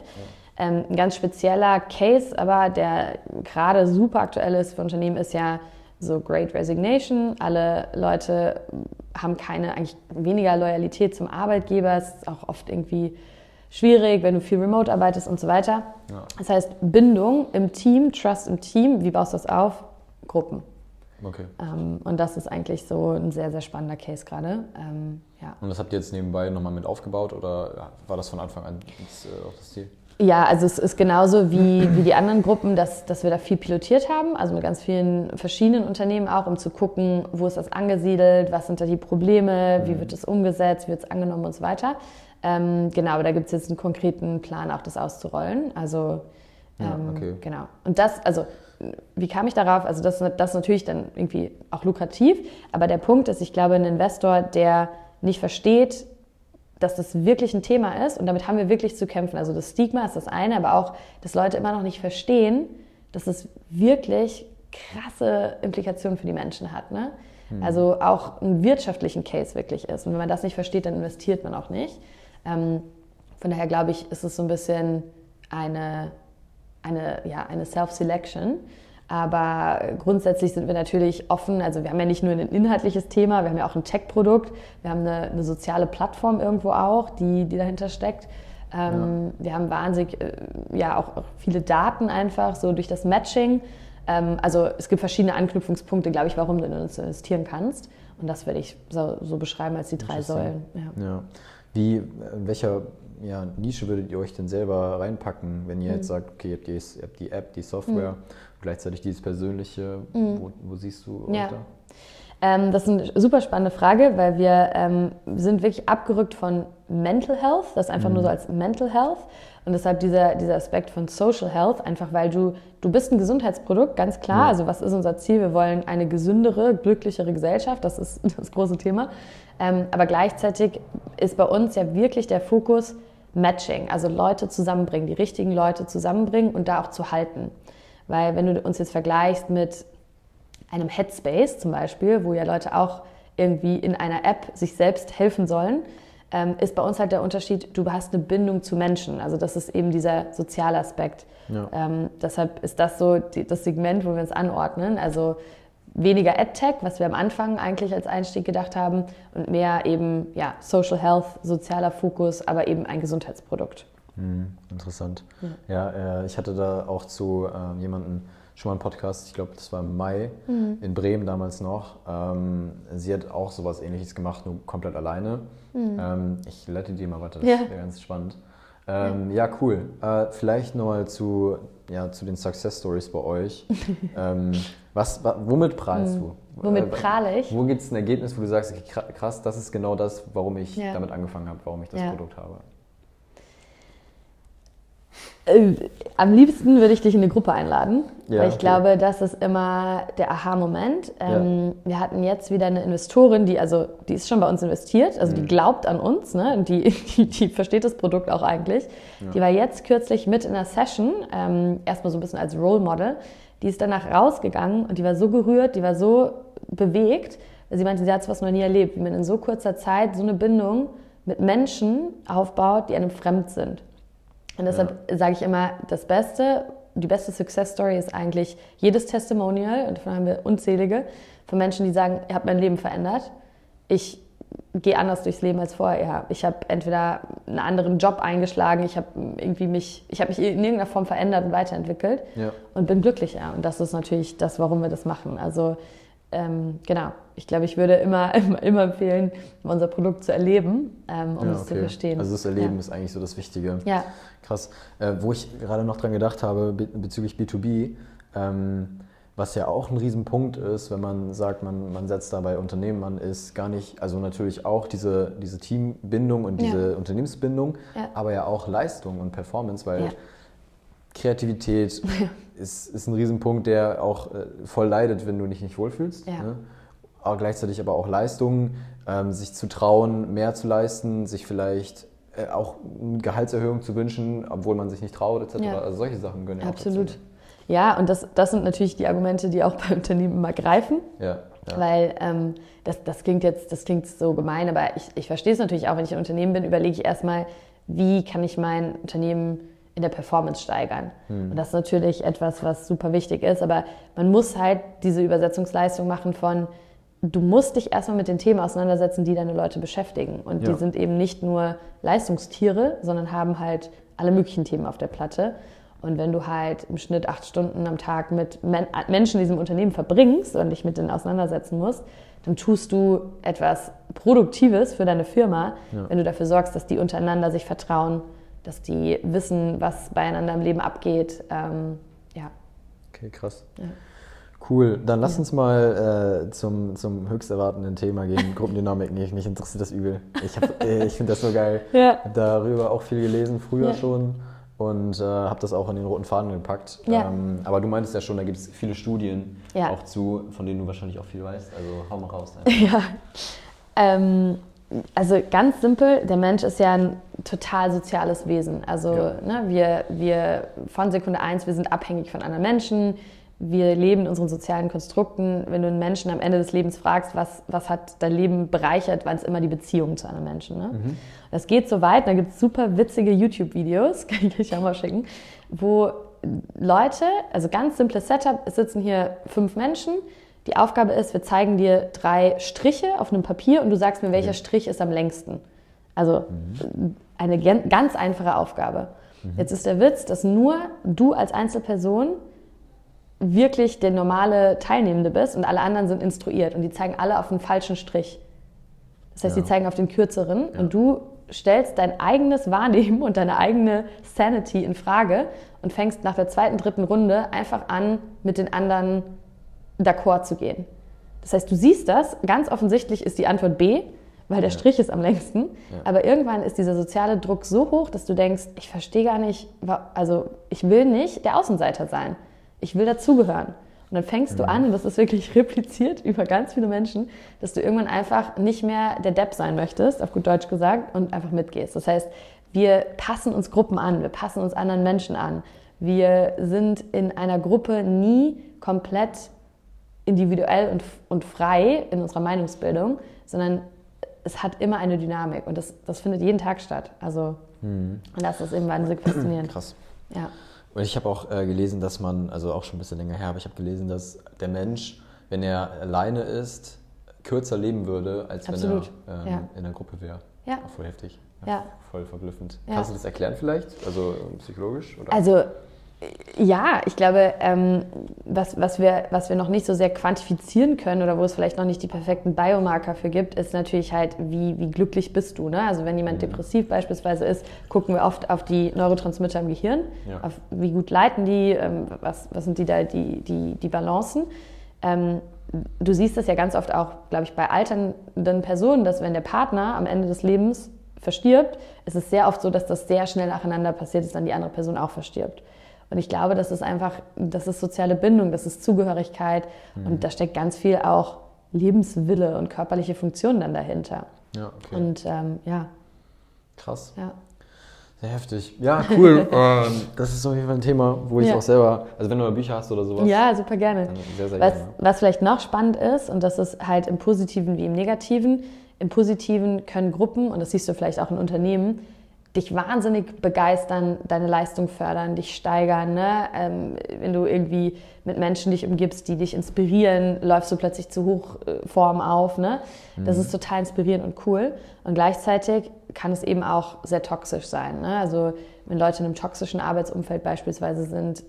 Ja. Ähm, ein ganz spezieller Case aber, der gerade super aktuell ist für Unternehmen, ist ja so Great Resignation. Alle Leute haben keine, eigentlich weniger Loyalität zum Arbeitgeber. Es ist auch oft irgendwie... schwierig, wenn du viel remote arbeitest und so weiter. Ja. Das heißt, Bindung im Team, Trust im Team, wie baust du das auf? Gruppen. Okay. Ähm, und das ist eigentlich so ein sehr, sehr spannender Case gerade. Ähm, ja. Und das habt ihr jetzt nebenbei nochmal mit aufgebaut oder war das von Anfang an das, äh, auch das Ziel? Ja, also es ist genauso wie, wie die anderen Gruppen, dass, dass wir da viel pilotiert haben, also mit ganz vielen verschiedenen Unternehmen auch, um zu gucken, wo ist das angesiedelt, was sind da die Probleme, mhm. wie wird es umgesetzt, wie wird es angenommen und so weiter. Ähm, genau, aber da gibt es jetzt einen konkreten Plan, auch das auszurollen. Also, ja, ähm, okay. genau. Und das, also, wie kam ich darauf? Also, das, das ist natürlich dann irgendwie auch lukrativ. Aber der Punkt ist, ich glaube, ein Investor, der nicht versteht, dass das wirklich ein Thema ist und damit haben wir wirklich zu kämpfen. Also, das Stigma ist das eine, aber auch, dass Leute immer noch nicht verstehen, dass es wirklich krasse Implikationen für die Menschen hat, ne? Hm. Also, auch einen wirtschaftlichen Case wirklich ist. Und wenn man das nicht versteht, dann investiert man auch nicht. Ähm, von daher glaube ich, ist es so ein bisschen eine, eine, ja, eine Self-Selection. Aber grundsätzlich sind wir natürlich offen. Also wir haben ja nicht nur ein inhaltliches Thema, wir haben ja auch ein Tech-Produkt. Wir haben eine, eine soziale Plattform irgendwo auch, die, die dahinter steckt. Ähm, ja. Wir haben wahnsinnig, äh, ja auch, auch viele Daten einfach, so durch das Matching. Ähm, also es gibt verschiedene Anknüpfungspunkte, glaube ich, warum du in uns investieren kannst. Und das würde ich so, so beschreiben als die drei Säulen. Ja. Ja. Wie, in welcher ja, Nische würdet ihr euch denn selber reinpacken, wenn ihr mhm. jetzt sagt, okay, ihr habt die, ihr habt die App, die Software mhm. und gleichzeitig dieses Persönliche, mhm. wo, wo siehst du ja. euch da? Ähm, das ist eine super spannende Frage, weil wir ähm, sind wirklich abgerückt von Mental Health, das einfach mhm. nur so als Mental Health und deshalb dieser, dieser Aspekt von Social Health, einfach weil du, du bist ein Gesundheitsprodukt, ganz klar, ja. also was ist unser Ziel? Wir wollen eine gesündere, glücklichere Gesellschaft, das ist das große Thema, ähm, aber gleichzeitig ist bei uns ja wirklich der Fokus Matching, also Leute zusammenbringen, die richtigen Leute zusammenbringen und da auch zu halten, weil wenn du uns jetzt vergleichst mit einem Headspace zum Beispiel, wo ja Leute auch irgendwie in einer App sich selbst helfen sollen, ähm, ist bei uns halt der Unterschied, du hast eine Bindung zu Menschen. Also das ist eben dieser soziale Aspekt. Ja. Ähm, deshalb ist das so die, das Segment, wo wir uns anordnen. Also weniger AdTech, was wir am Anfang eigentlich als Einstieg gedacht haben, und mehr eben ja, Social Health, sozialer Fokus, aber eben ein Gesundheitsprodukt. Hm, interessant. Mhm. Ja, äh, ich hatte da auch zu äh, jemandem schon mal einen Podcast, ich glaube, das war im Mai, mhm. in Bremen damals noch. Ähm, sie hat auch sowas Ähnliches gemacht, nur komplett alleine. Mhm. Ähm, ich leite die mal weiter, das ja. wäre ganz spannend. Ähm, ja. ja, cool. Äh, vielleicht nochmal zu, ja, zu den Success Stories bei euch. ähm, was, wa- womit prahlst mhm. du? Womit äh, prahle ich? Wo gibt es ein Ergebnis, wo du sagst, okay, krass, das ist genau das, warum ich ja. damit angefangen habe, warum ich das ja. Produkt habe? Am liebsten würde ich dich in eine Gruppe einladen, ja, weil ich okay. glaube, das ist immer der Aha-Moment. Ähm, ja. Wir hatten jetzt wieder eine Investorin, die also die ist schon bei uns investiert, also mhm. die glaubt an uns, ne? Und die, die, die versteht das Produkt auch eigentlich. Ja. Die war jetzt kürzlich mit in einer Session, ähm, erstmal so ein bisschen als Role Model. Die ist danach rausgegangen und die war so gerührt, die war so bewegt, weil sie meinte, sie hat sowas noch nie erlebt, wie man in so kurzer Zeit so eine Bindung mit Menschen aufbaut, die einem fremd sind. Und deshalb ja. sage ich immer, das Beste, die beste Success Story ist eigentlich jedes Testimonial, und davon haben wir unzählige, von Menschen, die sagen, ihr habt mein Leben verändert, ich gehe anders durchs Leben als vorher, ich habe entweder einen anderen Job eingeschlagen, ich habe irgendwie mich, ich habe mich in irgendeiner Form verändert und weiterentwickelt ja. und bin glücklicher. Und das ist natürlich das, warum wir das machen. Also ähm, genau, ich glaube, ich würde immer, immer, immer empfehlen, unser Produkt zu erleben, ähm, um ja, es okay. zu verstehen. Also das Erleben ja. ist eigentlich so das Wichtige. Ja. Krass. Äh, wo ich gerade noch dran gedacht habe be- bezüglich B zwei B, ähm, was ja auch ein Riesenpunkt ist, wenn man sagt, man, man setzt dabei Unternehmen an, ist gar nicht, also natürlich auch diese, diese Teambindung und diese ja. Unternehmensbindung, ja. aber ja auch Leistung und Performance, weil ja. Kreativität ja. ist, ist ein Riesenpunkt, der auch äh, voll leidet, wenn du dich nicht wohlfühlst. Ja. Ne? Aber gleichzeitig aber auch Leistungen, ähm, sich zu trauen, mehr zu leisten, sich vielleicht äh, auch eine Gehaltserhöhung zu wünschen, obwohl man sich nicht traut, et cetera. Ja. Also solche Sachen gönnen ja auch dazu. Absolut. Ja, und das, das sind natürlich die Argumente, die auch bei Unternehmen immer greifen. Ja. Ja. Weil ähm, das, das klingt jetzt, das klingt so gemein, aber ich, ich verstehe es natürlich auch, wenn ich ein Unternehmen bin, überlege ich erstmal, wie kann ich mein Unternehmen in der Performance steigern. Hm. Und das ist natürlich etwas, was super wichtig ist, aber man muss halt diese Übersetzungsleistung machen von, du musst dich erstmal mit den Themen auseinandersetzen, die deine Leute beschäftigen. Und ja. die sind eben nicht nur Leistungstiere, sondern haben halt alle möglichen Themen auf der Platte. Und wenn du halt im Schnitt acht Stunden am Tag mit Men- Menschen in diesem Unternehmen verbringst und dich mit denen auseinandersetzen musst, dann tust du etwas Produktives für deine Firma, ja. wenn du dafür sorgst, dass die untereinander sich vertrauen, dass die wissen, was beieinander im Leben abgeht. Ähm, ja. Okay, krass. Ja. Cool. Dann lass ja. uns mal äh, zum, zum höchst erwartenden Thema gehen. Gruppendynamiken. Mich interessiert das übel. Ich, äh, ich finde das so geil. Ja. Darüber auch viel gelesen, früher ja. schon. Und äh, habe das auch in den roten Faden gepackt. Ja. Ähm, aber du meintest ja schon, da gibt es viele Studien ja. auch zu, von denen du wahrscheinlich auch viel weißt. Also hau mal raus. Ja. Ähm. Also ganz simpel, der Mensch ist ja ein total soziales Wesen. Also ja. ne, wir, wir von Sekunde eins, wir sind abhängig von anderen Menschen, wir leben in unseren sozialen Konstrukten. Wenn du einen Menschen am Ende des Lebens fragst, was, was hat dein Leben bereichert, waren es immer die Beziehungen zu anderen Menschen. Ne? Mhm. Das geht so weit, da gibt es super witzige YouTube-Videos, kann ich euch auch mal schicken, wo Leute, also ganz simples Setup, es sitzen hier fünf Menschen. Die Aufgabe ist, wir zeigen dir drei Striche auf einem Papier und du sagst mir, welcher Strich ist am längsten. Also mhm. eine ganz einfache Aufgabe. Mhm. Jetzt ist der Witz, dass nur du als Einzelperson wirklich der normale Teilnehmende bist und alle anderen sind instruiert und die zeigen alle auf den falschen Strich. Das heißt, ja. die zeigen auf den kürzeren ja. und du stellst dein eigenes Wahrnehmen und deine eigene Sanity in Frage und fängst nach der zweiten, dritten Runde einfach an, mit den anderen d'accord zu gehen. Das heißt, du siehst das, ganz offensichtlich ist die Antwort B, weil der ja. Strich ist am längsten, ja. aber irgendwann ist dieser soziale Druck so hoch, dass du denkst, ich verstehe gar nicht, also ich will nicht der Außenseiter sein, ich will dazugehören. Und dann fängst du an, und das ist wirklich repliziert über ganz viele Menschen, dass du irgendwann einfach nicht mehr der Depp sein möchtest, auf gut Deutsch gesagt, und einfach mitgehst. Das heißt, wir passen uns Gruppen an, wir passen uns anderen Menschen an. Wir sind in einer Gruppe nie komplett individuell und, und frei in unserer Meinungsbildung, sondern es hat immer eine Dynamik. Und das, das findet jeden Tag statt. Also, mhm. und das ist eben wahnsinnig faszinierend. Krass. Ja. Und ich habe auch äh, gelesen, dass man, also auch schon ein bisschen länger her, aber ich habe gelesen, dass der Mensch, wenn er alleine ist, kürzer leben würde, als Absolut. wenn er ähm, ja. in einer Gruppe wäre. Ja. Auch voll heftig. Ja. Ja. Voll verblüffend. Ja. Kannst du das erklären vielleicht? Also psychologisch? Oder? Also ja, ich glaube, ähm, was, was, wir, was wir noch nicht so sehr quantifizieren können oder wo es vielleicht noch nicht die perfekten Biomarker für gibt, ist natürlich halt, wie, wie glücklich bist du, ne? Also wenn jemand mhm. depressiv beispielsweise ist, gucken wir oft auf die Neurotransmitter im Gehirn, ja. auf wie gut leiten die, ähm, was, was sind die da, die, die, die Balancen. Ähm, du siehst das ja ganz oft auch, glaube ich, bei alternden Personen, dass wenn der Partner am Ende des Lebens verstirbt, ist es sehr oft so, dass das sehr schnell nacheinander passiert, dass dann die andere Person auch verstirbt. Und ich glaube, das ist einfach, das ist soziale Bindung, das ist Zugehörigkeit mhm. und da steckt ganz viel auch Lebenswille und körperliche Funktionen dann dahinter. Ja, okay. Und ähm, ja. Krass. Ja. Sehr heftig. Ja, cool. ähm, das ist auf jeden Fall ein Thema, wo ich ja. auch selber, also wenn du mal Bücher hast oder sowas. Ja, super gerne. Sehr, sehr was, gerne. Was vielleicht noch spannend ist, und das ist halt im Positiven wie im Negativen, im Positiven können Gruppen, und das siehst du vielleicht auch in Unternehmen, dich wahnsinnig begeistern, deine Leistung fördern, dich steigern, ne? ähm, wenn du irgendwie mit Menschen dich umgibst, die dich inspirieren, läufst du plötzlich zu Hochform auf, ne? Das mhm. ist total inspirierend und cool. Und gleichzeitig kann es eben auch sehr toxisch sein, ne? Also wenn Leute in einem toxischen Arbeitsumfeld beispielsweise sind,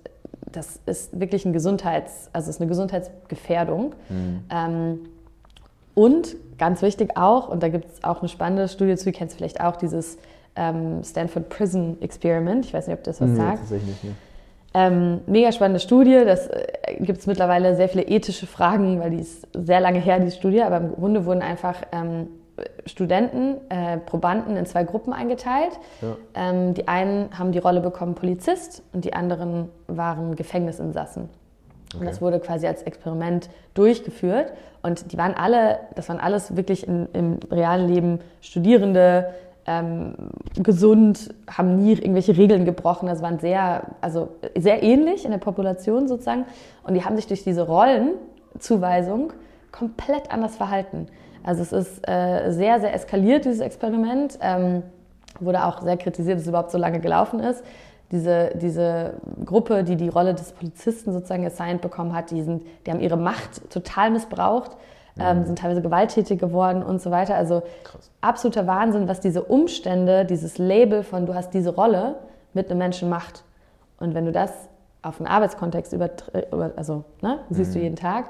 das ist wirklich ein Gesundheits, also ist eine Gesundheitsgefährdung. Mhm. Ähm, und ganz wichtig auch, und da gibt es auch eine spannende Studie zu, ihr kennt es vielleicht auch, dieses Stanford Prison Experiment. Ich weiß nicht, ob das was nee, sagt. Tatsächlich nicht. Ähm, mega spannende Studie. Das äh, gibt es mittlerweile sehr viele ethische Fragen, weil die ist sehr lange her, die Studie. Aber im Grunde wurden einfach ähm, Studenten, äh, Probanden in zwei Gruppen eingeteilt. Ja. Ähm, die einen haben die Rolle bekommen Polizist und die anderen waren Gefängnisinsassen. Okay. Und das wurde quasi als Experiment durchgeführt. Und die waren alle, das waren alles wirklich in, im realen Leben Studierende, Ähm, gesund, haben nie irgendwelche Regeln gebrochen. Das waren sehr, also sehr ähnlich in der Population sozusagen. Und die haben sich durch diese Rollenzuweisung komplett anders verhalten. Also es ist äh, sehr, sehr eskaliert, dieses Experiment. Ähm, wurde auch sehr kritisiert, dass es überhaupt so lange gelaufen ist. Diese, diese Gruppe, die die Rolle des Polizisten sozusagen assigned bekommen hat, die, sind, die haben ihre Macht total missbraucht. Ähm, sind teilweise gewalttätig geworden und so weiter. Also Krass. absoluter Wahnsinn, was diese Umstände, dieses Label von du hast diese Rolle mit einem Menschen macht. Und wenn du das auf einen Arbeitskontext überträgst, über, also ne, siehst mhm. du jeden Tag,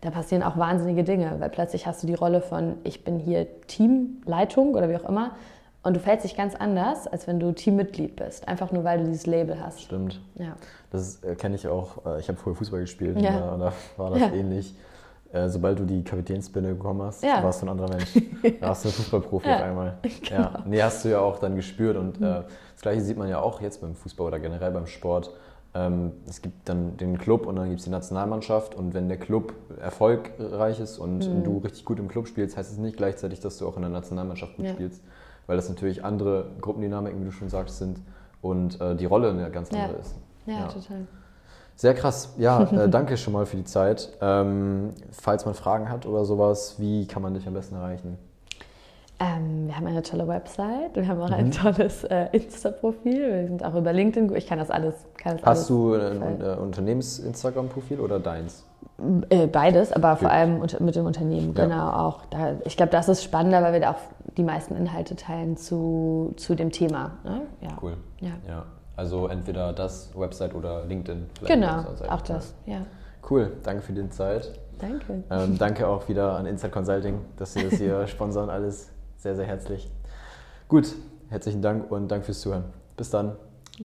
da passieren auch wahnsinnige Dinge, weil plötzlich hast du die Rolle von ich bin hier Teamleitung oder wie auch immer und du verhältst dich ganz anders, als wenn du Teammitglied bist, einfach nur weil du dieses Label hast. Stimmt. Ja. Das äh, kenne ich auch. Äh, ich habe vorher Fußball gespielt ja. Ja, und da war das ja. ähnlich. Sobald du die Kapitänsbinde bekommen hast, ja. warst du ein anderer Mensch. Da warst du ein Fußballprofi ja. auf einmal. Genau. Ja. Nee, hast du ja auch dann gespürt. Und mhm. äh, das Gleiche sieht man ja auch jetzt beim Fußball oder generell beim Sport. Ähm, es gibt dann den Club und dann gibt es die Nationalmannschaft. Und wenn der Club erfolgreich ist und mhm. du richtig gut im Club spielst, heißt es nicht gleichzeitig, dass du auch in der Nationalmannschaft gut ja. spielst. Weil das natürlich andere Gruppendynamiken, wie du schon sagst, sind. Und äh, die Rolle eine ganz andere ja. ist. Ja, ja, total. Sehr krass. Ja, äh, danke schon mal für die Zeit. Ähm, falls man Fragen hat oder sowas, wie kann man dich am besten erreichen? Ähm, wir haben eine tolle Website, wir haben auch mhm. ein tolles äh, Insta-Profil, wir sind auch über LinkedIn, ich kann das alles. Kann das Hast alles du ein, ein äh, Unternehmens-Instagram-Profil oder deins? Äh, beides, aber vor allem unter, mit dem Unternehmen, ja. genau auch. Da, ich glaube, das ist spannender, weil wir da auch die meisten Inhalte teilen zu, zu dem Thema. Ne? Ja. Cool. Ja. ja. Also entweder das, Website oder LinkedIn. Genau, auch das, ja. Cool, danke für die Zeit. Danke. Ähm, danke auch wieder an Inside Consulting, dass sie das hier sponsern, alles sehr, sehr herzlich. Gut, Herzlichen Dank und Dank fürs Zuhören. Bis dann.